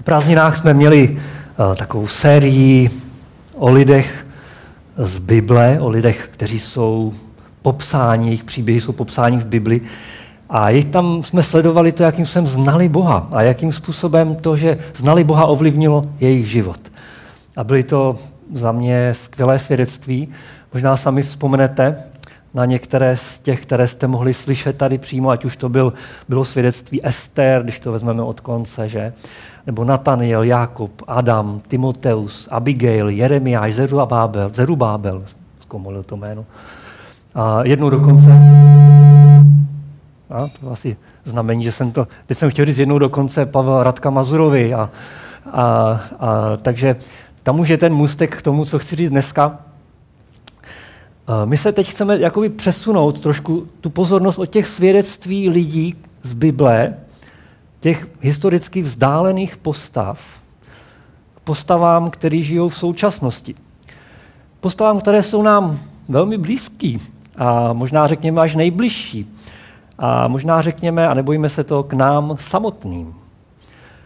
O prázdninách jsme měli takovou sérii o lidech z Bible, o lidech, kteří jsou popsáni, jejich příběhy jsou popsáni v Bibli. A tam jsme sledovali to, jakým způsobem znali Boha a jakým způsobem to, že znali Boha, ovlivnilo jejich život. A byly to za mě skvělé svědectví. Možná sami vzpomenete na některé z těch, které jste mohli slyšet tady přímo, ať už to bylo svědectví Ester, když to vezmeme od konce, že? Nebo Nataniel, Jakub, Adam, Timoteus, Abigail, Jeremiáš, Zerubábel, zkomolil to jméno. A jednou dokonce... A to asi znamení, že jsem to... Teď jsem chtěl říct jednou dokonce Pavla Radka Mazurovi. Takže tam už je ten můstek k tomu, co chci říct dneska. My se teď chceme jakoby přesunout trošku tu pozornost od těch svědectví lidí z Bible, těch historicky vzdálených postav, k postavám, které žijou v současnosti. Postavám, které jsou nám velmi blízký a možná řekněme až nejbližší. A možná řekněme, a nebojíme se to, k nám samotným.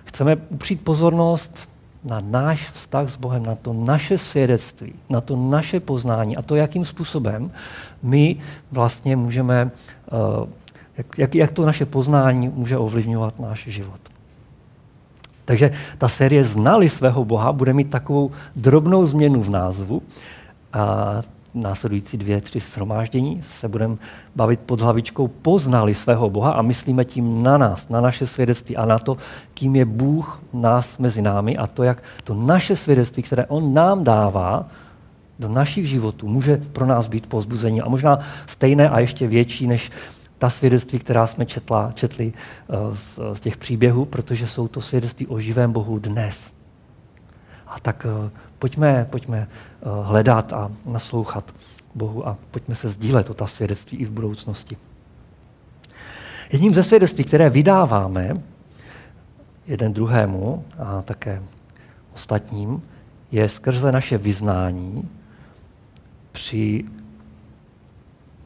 Chceme upřít pozornost na náš vztah s Bohem, na to naše svědectví, na to naše poznání a to, jakým způsobem my vlastně můžeme, jak to naše poznání může ovlivňovat náš život. Takže ta série Znali svého Boha bude mít takovou drobnou změnu v názvu. A následující 2-3 shromáždění se budeme bavit pod hlavičkou Poznali svého Boha a myslíme tím na nás, na naše svědectví a na to, kým je Bůh nás mezi námi a to, jak to naše svědectví, které On nám dává do našich životů, může pro nás být povzbuzením a možná stejné a ještě větší než ta svědectví, která jsme četli z těch příběhů, protože jsou to svědectví o živém Bohu dnes. A tak pojďme hledat a naslouchat Bohu a pojďme se sdílet o ta svědectví i v budoucnosti. Jedním ze svědectví, které vydáváme jeden druhému a také ostatním, je skrze naše vyznání při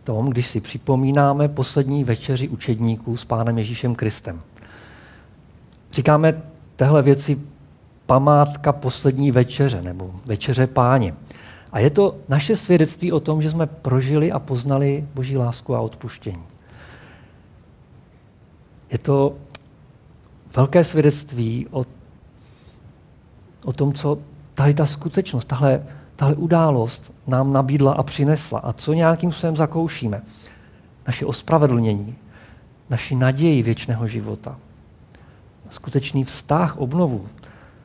tom, když si připomínáme poslední večeři učedníků s Pánem Ježíšem Kristem. Říkáme téhle věci památka poslední večeře, nebo večeře Páně. A je to naše svědectví o tom, že jsme prožili a poznali Boží lásku a odpuštění. Je to velké svědectví o tom, co tady ta skutečnost, tahle událost nám nabídla a přinesla a co nějakým způsobem zakoušíme. Naše ospravedlnění, naši naději věčného života, skutečný vztah, obnovu,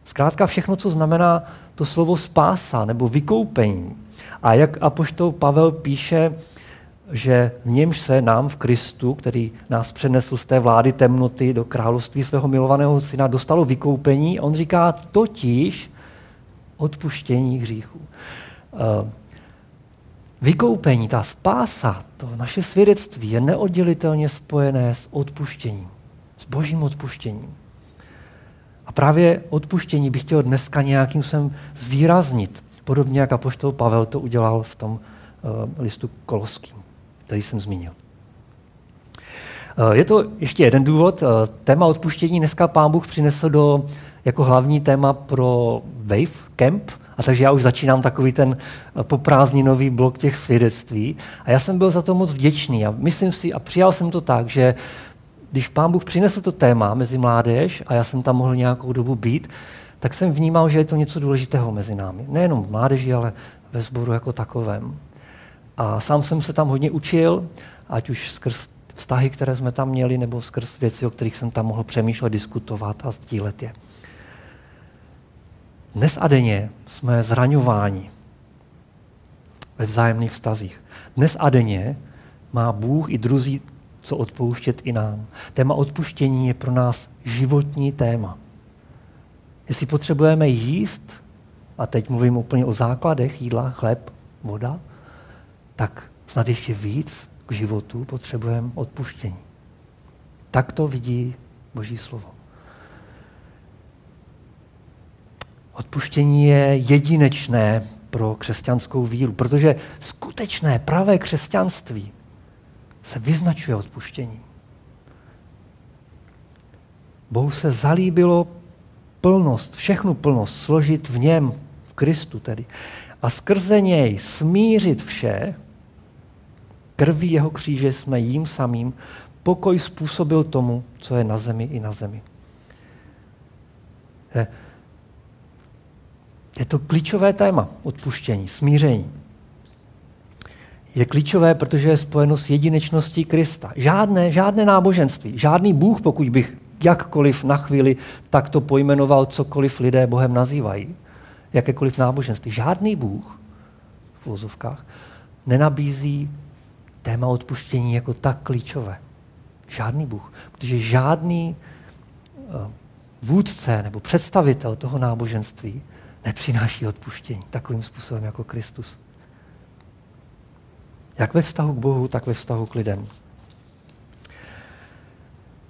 zkrátka všechno, co znamená to slovo spása nebo vykoupení. A jak apoštol Pavel píše, že v němž se nám v Kristu, který nás přenesl z té vlády temnoty do království svého milovaného syna, dostalo vykoupení, on říká totiž odpuštění hříchů. Vykoupení, ta spása, to naše svědectví je neoddělitelně spojené s odpuštěním, s Božím odpuštěním. A právě odpuštění bych chtěl dneska nějakým způsobem zvýraznit, podobně jak apoštol Pavel to udělal v tom listu Koloským, který jsem zmínil. Je to ještě jeden důvod. Téma odpuštění dneska Pán Bůh přinesl jako hlavní téma pro Wave Camp, a takže já už začínám takový ten poprázdninový blok těch svědectví. A já jsem byl za to moc vděčný a myslím si, a přijal jsem to tak, že když Pán Bůh přinesl to téma mezi mládež a já jsem tam mohl nějakou dobu být, tak jsem vnímal, že je to něco důležitého mezi námi. Nejenom v mládeži, ale ve sboru jako takovém. A sám jsem se tam hodně učil, ať už skrz vztahy, které jsme tam měli, nebo skrz věci, o kterých jsem tam mohl přemýšlet, diskutovat a sdílet je. Dnes a denně jsme zraňováni ve vzájemných vztazích. Dnes a denně má Bůh i druzí co odpouštět i nám. Téma odpuštění je pro nás životní téma. Jestli potřebujeme jíst, a teď mluvím úplně o základech jídla, chléb, voda, tak snad ještě víc k životu potřebujeme odpuštění. Tak to vidí Boží slovo. Odpuštění je jedinečné pro křesťanskou víru, protože skutečné, pravé křesťanství se vyznačuje odpuštění. Bohu se zalíbilo plnost, všechnu plnost složit v něm, v Kristu tedy, a skrze něj smířit vše, krví jeho kříže jsme jím samým, pokoj způsobil tomu, co je na zemi i na zemi. Je to klíčové téma odpuštění, smíření. Je klíčové, protože je spojeno s jedinečností Krista. Žádné náboženství, žádný Bůh, pokud bych jakkoliv na chvíli tak to pojmenoval, cokoliv lidé Bohem nazývají, jakékoliv náboženství, žádný Bůh v uvozovkách nenabízí téma odpuštění jako tak klíčové. Žádný Bůh, protože žádný vůdce nebo představitel toho náboženství nepřináší odpuštění takovým způsobem jako Kristus. Jak ve vztahu k Bohu, tak ve vztahu k lidem.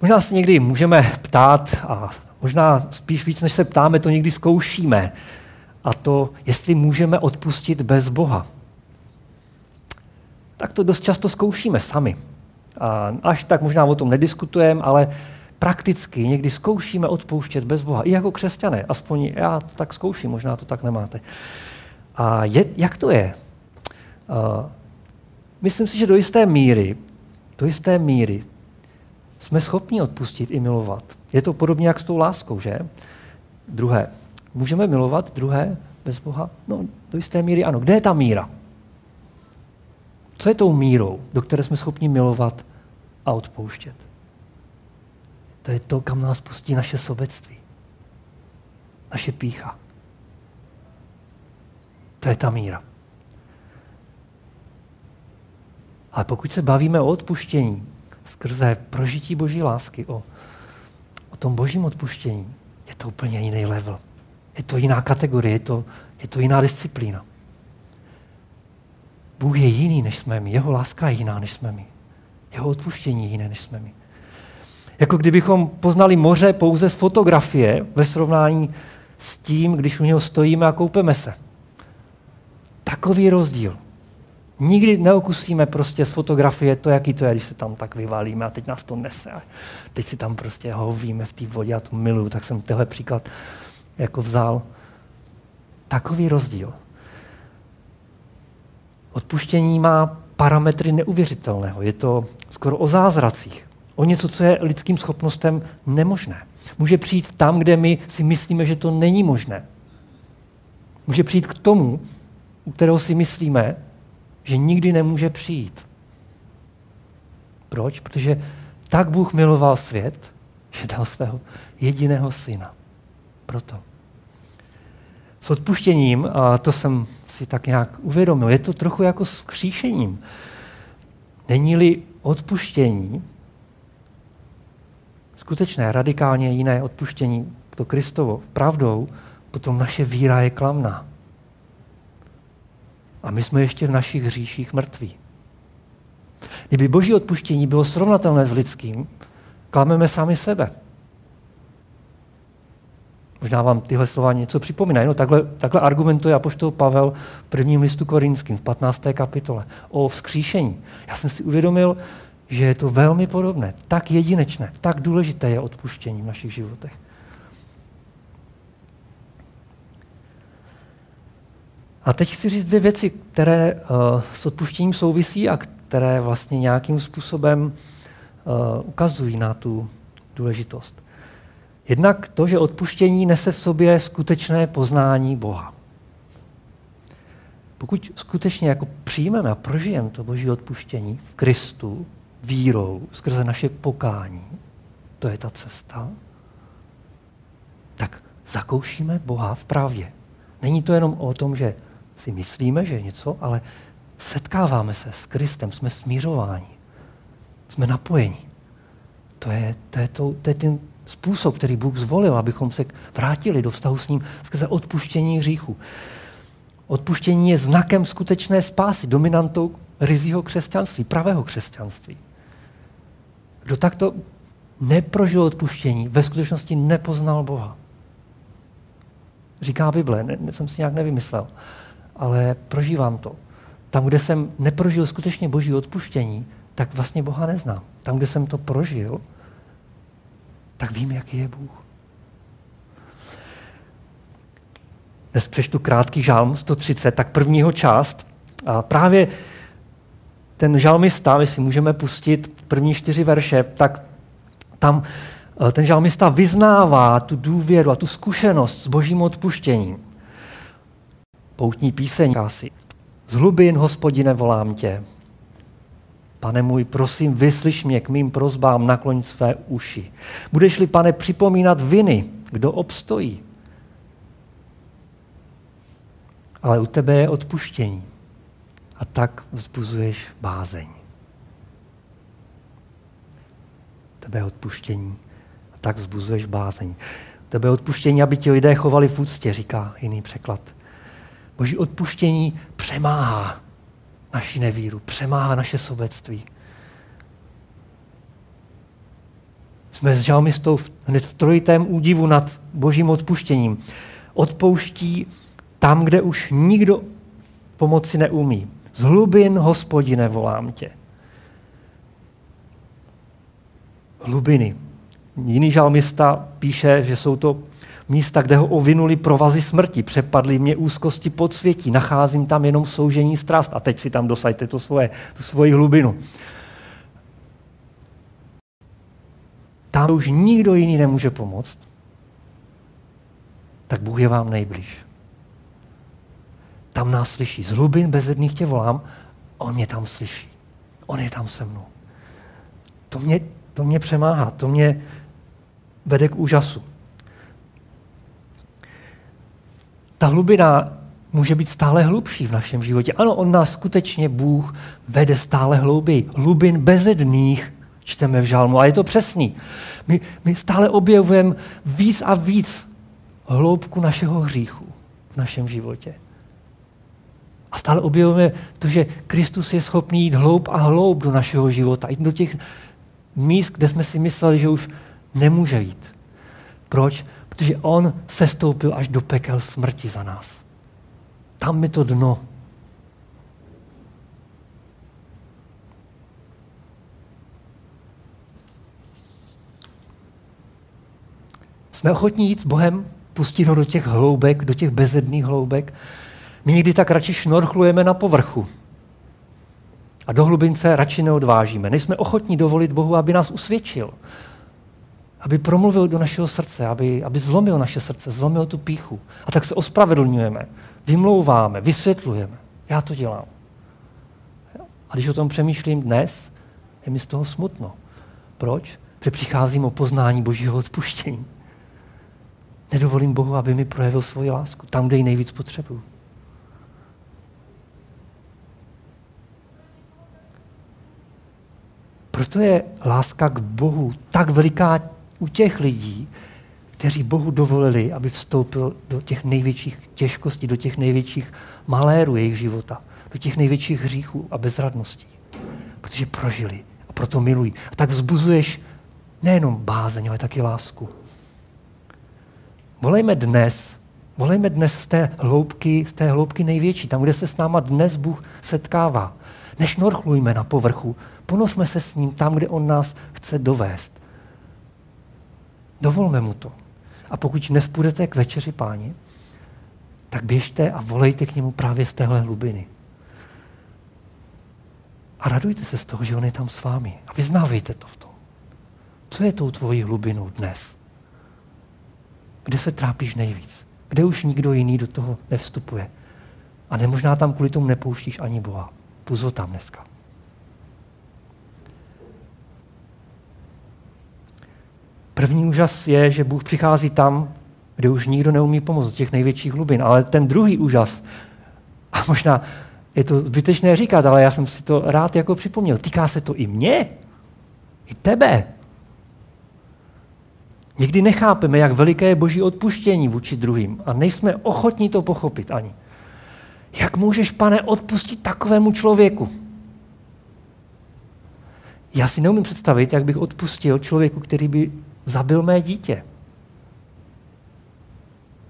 Možná se někdy můžeme ptát, a možná spíš víc, než se ptáme, to někdy zkoušíme. A to, jestli můžeme odpustit bez Boha. Tak to dost často zkoušíme sami. A až tak možná o tom nediskutujeme, ale prakticky někdy zkoušíme odpouštět bez Boha. I jako křesťané, aspoň já to tak zkouším, možná to tak nemáte. A jak to je? Myslím si, že do jisté míry jsme schopni odpustit i milovat. Je to podobně jak s tou láskou, že? Druhé. Můžeme milovat druhé bez Boha? No, do jisté míry ano. Kde je ta míra? Co je tou mírou, do které jsme schopni milovat a odpouštět? To je to, kam nás pustí naše sobectví. Naše pýcha. To je ta míra. Ale pokud se bavíme o odpuštění skrze prožití Boží lásky, o tom Božím odpuštění, je to úplně jiný level. Je to jiná kategorie, je to jiná disciplína. Bůh je jiný, než jsme my. Jeho láska je jiná, než jsme my. Jeho odpuštění je jiné, než jsme my. Jako kdybychom poznali moře pouze z fotografie ve srovnání s tím, když u něho stojíme a koupeme se. Takový rozdíl. Nikdy neokusíme prostě z fotografie to, jaký to je, když se tam tak vyvalíme a teď nás to nese. A teď si tam prostě hovíme v té vodě a to miluju, tak jsem tenhle příklad jako vzal. Takový rozdíl. Odpuštění má parametry neuvěřitelného. Je to skoro o zázracích. O něco, co je lidským schopnostem nemožné. Může přijít tam, kde my si myslíme, že to není možné. Může přijít k tomu, u kterého si myslíme, že nikdy nemůže přijít. Proč? Protože tak Bůh miloval svět, že dal svého jediného syna. Proto. S odpuštěním, a to jsem si tak nějak uvědomil, je to trochu jako s vzkříšením. Není-li odpuštění, skutečné, radikálně jiné odpuštění, to Kristovo, pravdou, potom naše víra je klamná. A my jsme ještě v našich hříších mrtví. Kdyby Boží odpuštění bylo srovnatelné s lidským, klameme sami sebe. Možná vám tyhle slova něco připomínají. No, takhle argumentuje apoštol Pavel v prvním listu Korinským, v 15. kapitole, o vzkříšení. Já jsem si uvědomil, že je to velmi podobné, tak jedinečné, tak důležité je odpuštění v našich životech. A teď chci říct dvě věci, které s odpuštěním souvisí a které vlastně nějakým způsobem ukazují na tu důležitost. Jednak to, že odpuštění nese v sobě skutečné poznání Boha. Pokud skutečně jako přijmeme a prožijeme to Boží odpuštění v Kristu vírou skrze naše pokání, to je ta cesta, tak zakoušíme Boha v pravdě. Není to jenom o tom, že si myslíme, že je něco, ale setkáváme se s Kristem, jsme smířováni, jsme napojeni. To je ten způsob, který Bůh zvolil, abychom se vrátili do vztahu s ním skrze odpuštění hříchu. Odpuštění je znakem skutečné spásy, dominantou ryzího křesťanství, pravého křesťanství. Kdo takto neprožil odpuštění, ve skutečnosti nepoznal Boha. Říká Bible, ne, jsem si nějak nevymyslel, ale prožívám to. Tam, kde jsem neprožil skutečně Boží odpuštění, tak vlastně Boha neznám. Tam, kde jsem to prožil, tak vím, jaký je Bůh. dnes přečtu krátký žálm 130, tak prvního část. A právě ten žalmista, jestli můžeme pustit první 4 verše, tak tam ten žalmista vyznává tu důvěru a tu zkušenost s božím odpuštěním. Poutní píseň asi. Z hlubin, Hospodine, volám tě. Pane můj, prosím, vyslyš mě, k mým prosbám nakloň své uši. Budeš-li, Pane, připomínat viny, kdo obstojí? Ale u tebe je odpuštění a tak vzbuzuješ bázeň. U tebe je odpuštění a tak vzbuzuješ bázeň. U tebe je odpuštění, aby ti lidé chovali v úctě, říká jiný překlad. Boží odpuštění přemáhá naši nevíru, přemáhá naše sobectví. Jsme s žalmistou hned v trojitém údivu nad božím odpuštěním. Odpouští tam, kde už nikdo pomoci neumí. Z hlubin, Hospodine, volám tě. Hlubiny. Jiný žalmista píše, že jsou to místa, kde ho ovinuli provazy smrti, přepadly mě úzkosti podsvětí, nacházím tam jenom soužení strast. A teď si tam dosaďte tu svoji hlubinu. Tam už nikdo jiný nemůže pomoct, tak Bůh je vám nejbliž. Tam nás slyší. Z hlubin bezedných tě volám, on mě tam slyší. On je tam se mnou. To mě přemáhá, to mě vede k úžasu. Ta hlubina může být stále hlubší v našem životě. Ano, on nás skutečně Bůh vede stále hlouběji. Hlubin bezedných čteme v žalmu a je to přesný. My stále objevujeme víc a víc hloubku našeho hříchu v našem životě. A stále objevujeme to, že Kristus je schopný jít hloub a hloub do našeho života. Jít do těch míst, kde jsme si mysleli, že už nemůže jít. Proč? Protože on sestoupil až do pekel smrti za nás. Tam je to dno. Jsme ochotní jít s Bohem, pustit ho do těch hloubek, do těch bezedných hloubek. My někdy tak radši šnorchlujeme na povrchu a do hlubince radši neodvážíme. Nejsme ochotní dovolit Bohu, aby nás usvědčil, aby promluvil do našeho srdce, aby zlomil naše srdce, zlomil tu pýchu. A tak se ospravedlňujeme, vymlouváme, vysvětlujeme. Já to dělám. A když o tom přemýšlím dnes, je mi z toho smutno. Proč? Protože přicházím o poznání božího odpuštění. Nedovolím Bohu, aby mi projevil svoji lásku tam, kde ji nejvíc potřebuju. Proto je láska k Bohu tak veliká u těch lidí, kteří Bohu dovolili, aby vstoupil do těch největších těžkostí, do těch největších malérů jejich života, do těch největších hříchů a bezradností. Protože prožili a proto milují. A tak vzbuzuješ nejenom bázeň, ale taky lásku. Volejme dnes z té hloubky největší, tam, kde se s náma dnes Bůh setkává. Nešnorchlujme na povrchu, ponořme se s ním tam, kde on nás chce dovést. Dovolme mu to. A pokud dnes půjdete k večeři Páni, tak běžte a volejte k němu právě z téhle hlubiny. A radujte se z toho, že on je tam s vámi. A vyznávejte to v tom. Co je tou tvojí hlubinou dnes? Kde se trápíš nejvíc? Kde už nikdo jiný do toho nevstupuje? A nemožná tam kvůli tomu nepouštíš ani Boha. Půjď ho tam dneska. První úžas je, že Bůh přichází tam, kde už nikdo neumí pomoct, do těch největších hlubin. Ale ten druhý úžas, a možná je to zbytečné říkat, ale já jsem si to rád jako připomněl, týká se to i mě, i tebe. Někdy nechápeme, jak veliké je boží odpuštění vůči druhým a nejsme ochotní to pochopit ani. Jak můžeš, Pane, odpustit takovému člověku? Já si neumím představit, jak bych odpustil člověku, který by zabil mé dítě.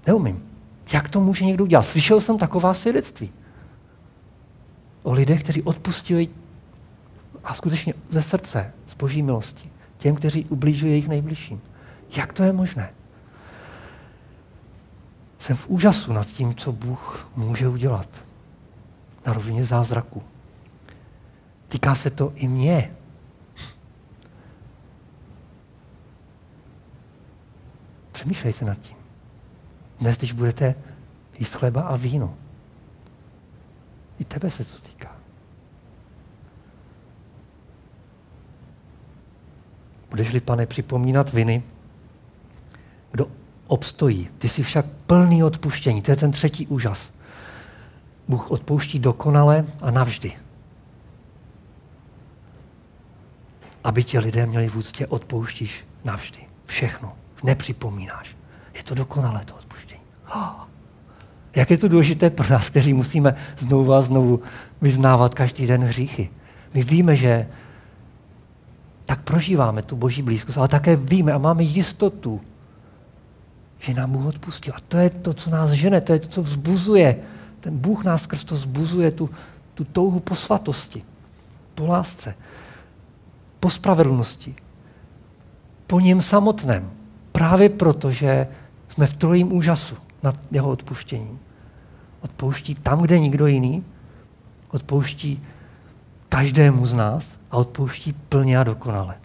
Neumím. Jak to může někdo udělat? Slyšel jsem taková svědectví o lidech, kteří odpustili a skutečně ze srdce, z boží milosti, těm, kteří ublížili jejich nejbližším. Jak to je možné? Jsem v úžasu nad tím, co Bůh může udělat na rovině zázraku. Týká se to i mě. Přemýšlejte nad tím. Dnes, když budete jíst chleba a víno, i tebe se to týká. Budeš-li, Pane, připomínat viny, kdo obstojí. Ty jsi však plný odpuštění. To je ten třetí úžas. Bůh odpouští dokonale a navždy. Aby tě lidé měli v úctě, odpouštíš navždy. Všechno. Nepřipomínáš. Je to dokonalé, to odpuštění. Jak je to důležité pro nás, kteří musíme znovu a znovu vyznávat každý den hříchy. My víme, že tak prožíváme tu boží blízkost, ale také víme a máme jistotu, že nám Bůh odpustil. A to je to, co nás žene, to je to, co vzbuzuje. Ten Bůh nás skrz to vzbuzuje, tu touhu po svatosti, po lásce, po spravedlnosti, po něm samotném. Právě proto, že jsme v trojím úžasu nad jeho odpuštěním. Odpouští tam, kde nikdo jiný, odpouští každému z nás a odpouští plně a dokonale.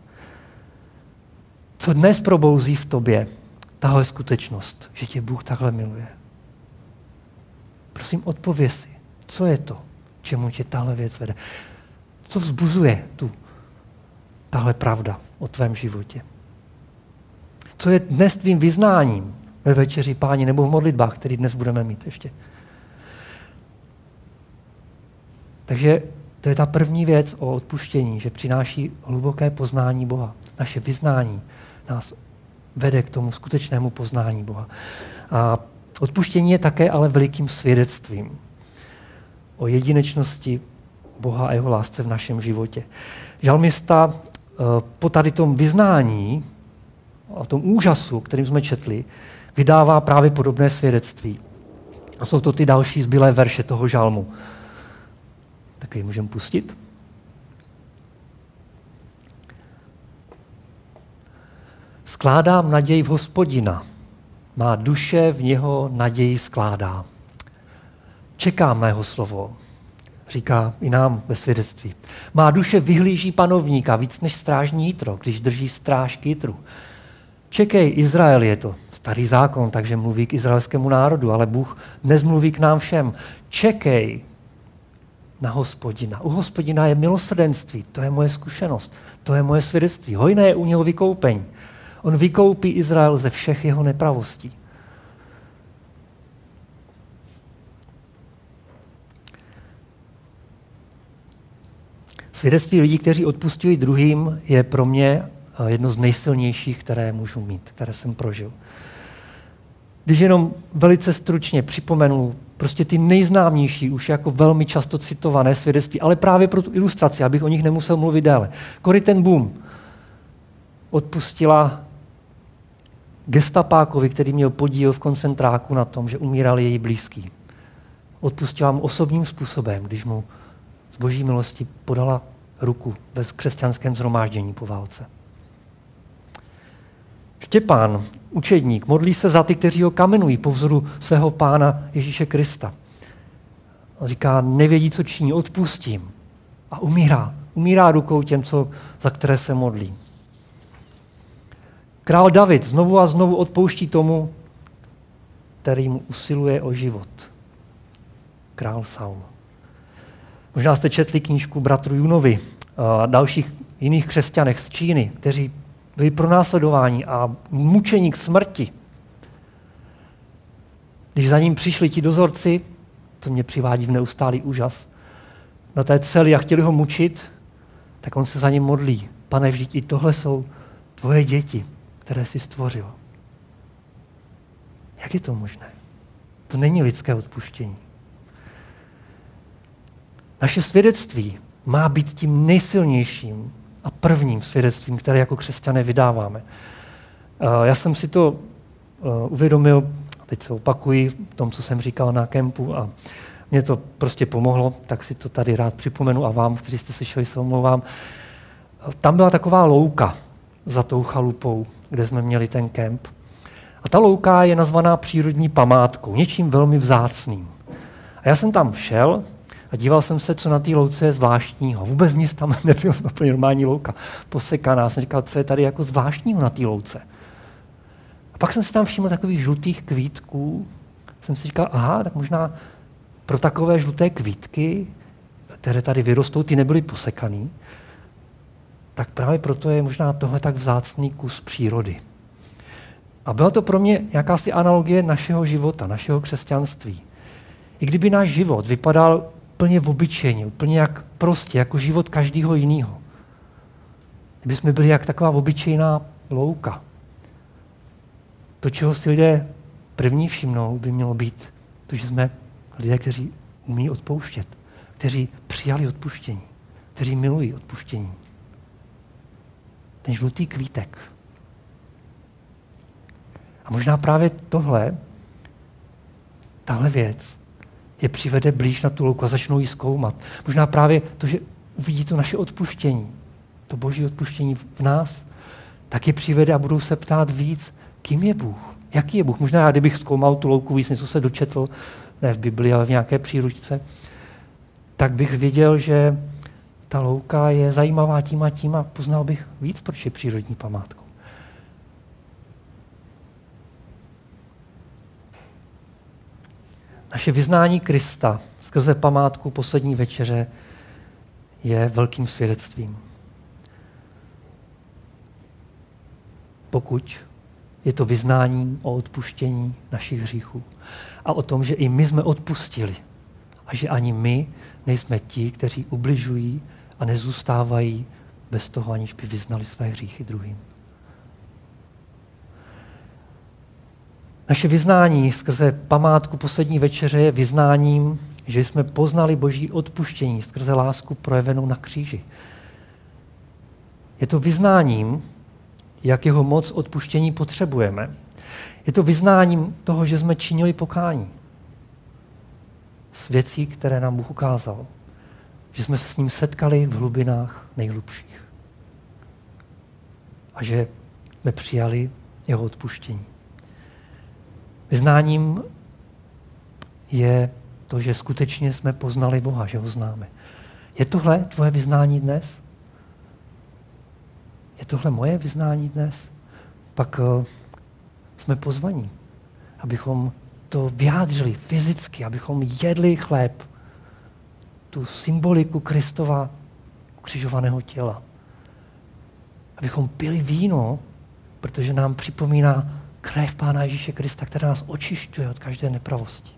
Co dnes probouzí v tobě tahle skutečnost, že tě Bůh takhle miluje? Prosím, odpověz si, co je to, čemu tě tahle věc vede? Co vzbuzuje tahle pravda o tvém životě? Co je dnes tvým vyznáním ve večeři Páni nebo v modlitbách, který dnes budeme mít ještě? Takže to je ta první věc o odpuštění, že přináší hluboké poznání Boha. Naše vyznání nás vede k tomu skutečnému poznání Boha. A odpuštění je také ale velikým svědectvím o jedinečnosti Boha a jeho lásce v našem životě. Žalmista po tady tom vyznání, o tom úžasu, kterým jsme četli, vydává právě podobné svědectví. A jsou to ty další zbylé verše toho žalmu. Tak ji můžeme pustit. Skládám naději v Hospodina. Má duše v něho naději skládá. Čekám na jeho slovo, říká i nám ve svědectví. Má duše vyhlíží panovníka víc než strážní jitro, když drží stráž k jitru. Čekej, Izrael, je to starý zákon, takže mluví k izraelskému národu, ale Bůh dnes mluví k nám všem. Čekej na Hospodina. U Hospodina je milosrdenství, to je moje zkušenost, to je moje svědectví. Hojné je u něho vykoupení. On vykoupí Izrael ze všech jeho nepravostí. Svědectví lidí, kteří odpustují druhým, je pro mě jedno z nejsilnějších, které můžu mít, které jsem prožil. Když jenom velice stručně připomenu prostě ty nejznámější, už jako velmi často citované svědectví, ale právě pro tu ilustraci, abych o nich nemusel mluvit déle. Korrie ten Boom odpustila gestapákovi, který měl podíl v koncentráku na tom, že umírali její blízký. Odpustila mu osobním způsobem, když mu z boží milosti podala ruku ve křesťanském shromáždění po válce. Štěpán, učedník, modlí se za ty, kteří ho kamenují po vzoru svého Pána Ježíše Krista. On říká, nevědí, co činí, odpustím. A umírá. Umírá rukou těm, za které se modlí. Král David znovu a znovu odpouští tomu, který mu usiluje o život. Král Saul. Možná jste četli knížku bratru Junovi a dalších jiných křesťanech z Číny, kteří byli pronásledování a mučení k smrti. Když za ním přišli ti dozorci, co mě přivádí v neustálý úžas, na té celi a chtěli ho mučit, tak on se za ním modlí. Pane, vždyť i tohle jsou tvoje děti, které jsi stvořil. Jak je to možné? To není lidské odpuštění. Naše svědectví má být tím nejsilnějším a prvním svědectvím, které jako křesťané vydáváme. Já jsem si to uvědomil, teď se opakuji v tom, co jsem říkal na kempu a mě to prostě pomohlo, tak si to tady rád připomenu a vám, kteří jste slyšeli, se omlouvám. Tam byla taková louka za tou chalupou, kde jsme měli ten kemp. A ta louka je nazvaná přírodní památkou, něčím velmi vzácným. A já jsem tam šel a díval jsem se, co na té louce je zvláštního. Vůbec nic tam nebylo, úplně normální louka, posekaná. Já jsem říkal, co je tady jako zvláštního na té louce. A pak jsem si tam všiml takových žlutých kvítků. Jsem si říkal, aha, tak možná pro takové žluté kvítky, které tady vyrostou, ty nebyly posekaný, tak právě proto je možná tohle tak vzácný kus přírody. A byla to pro mě jakási analogie našeho života, našeho křesťanství. I kdyby náš život vypadal úplně obyčejně, úplně jak prostě, jako život každého jiného. Kdyby jsme byli jak taková obyčejná louka. To, čeho si lidé první všimnou, by mělo být to, že jsme lidé, kteří umí odpouštět, kteří přijali odpuštění, kteří milují odpuštění. Ten žlutý kvítek. A možná právě tohle, tahle věc, je přivede blíž na tu louku a začnou ji zkoumat. Možná právě to, že uvidí to naše odpuštění, to boží odpuštění v nás, tak je přivede a budou se ptát víc, kým je Bůh, jaký je Bůh. Možná já, kdybych zkoumal tu louku víc, něco se dočetl, ne v Biblii, ale v nějaké příručce, tak bych věděl, že ta louka je zajímavá tím a poznal bych víc, proč je přírodní památkou. Naše vyznání Krista skrze památku poslední večeře je velkým svědectvím. Pokud je to vyznání o odpuštění našich hříchů a o tom, že i my jsme odpustili a že ani my nejsme ti, kteří ubližují a nezůstávají bez toho, aniž by vyznali své hříchy druhým. Naše vyznání skrze památku poslední večeře je vyznáním, že jsme poznali boží odpuštění skrze lásku projevenou na kříži. Je to vyznáním, jak jeho moc odpuštění potřebujeme. Je to vyznáním toho, že jsme činili pokání s věcí, které nám Bůh ukázal. Že jsme se s ním setkali v hlubinách nejhlubších. A že jsme přijali jeho odpuštění. Vyznáním je to, že skutečně jsme poznali Boha, že ho známe. Je tohle tvoje vyznání dnes? Je tohle moje vyznání dnes? Pak jsme pozvaní, abychom to vyjádřili fyzicky, abychom jedli chléb, tu symboliku Kristova ukřižovaného těla. Abychom pili víno, protože nám připomíná krev Pána Ježíše Krista, která nás očišťuje od každé nepravosti.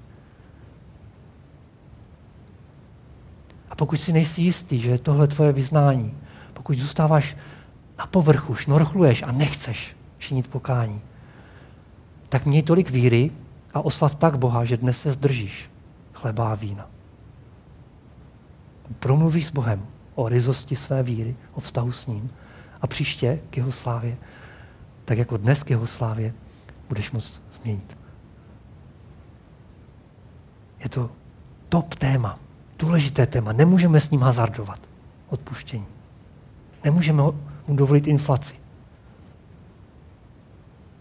A pokud si nejsi jistý, že je tohle tvoje vyznání, pokud zůstáváš na povrchu, šnorchluješ a nechceš činit pokání, tak měj tolik víry a oslav tak Boha, že dnes se zdržíš chleba a vína. Promluvíš s Bohem o ryzosti své víry, o vztahu s ním a příště k jeho slávě, tak jako dnes k jeho slávě, budeš moct změnit. Je to top téma, důležité téma. Nemůžeme s ním hazardovat odpuštění. Nemůžeme mu dovolit inflaci.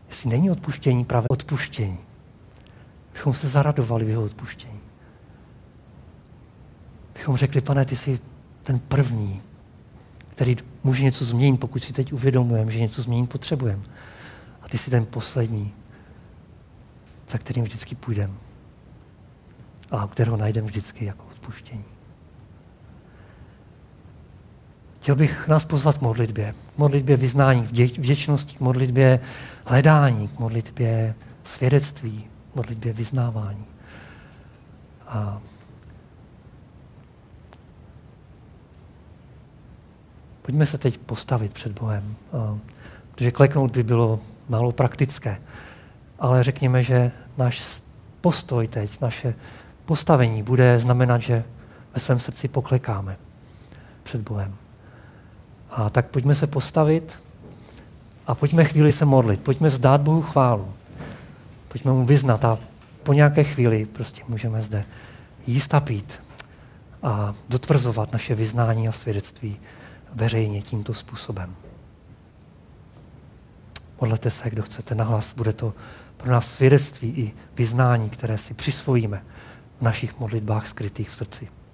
Jestli není odpuštění, právě odpuštění, bychom se zaradovali v jeho odpuštění. Bychom řekli, pane, ty jsi ten první, který může něco změnit, pokud si teď uvědomujeme, že něco změnit potřebujeme. A ty jsi ten poslední, za kterým vždycky půjdeme. A kterého najdeme vždycky jako odpuštění. Chtěl bych nás pozvat k modlitbě. K modlitbě vyznání, vděčnosti, k modlitbě hledání, k modlitbě svědectví, k modlitbě vyznávání. A pojďme se teď postavit před Bohem, protože kleknout by bylo málo praktické, ale řekněme, že náš postoj teď, naše postavení bude znamenat, že ve svém srdci poklekáme před Bohem. A tak pojďme se postavit a pojďme chvíli se modlit, pojďme vzdát Bohu chválu, pojďme mu vyznat a po nějaké chvíli prostě můžeme zde jíst a pít a dotvrzovat naše vyznání a svědectví veřejně tímto způsobem. Modlete se, kdo chcete nahlas, bude to pro nás svědectví i vyznání, které si přisvojíme v našich modlitbách skrytých v srdci.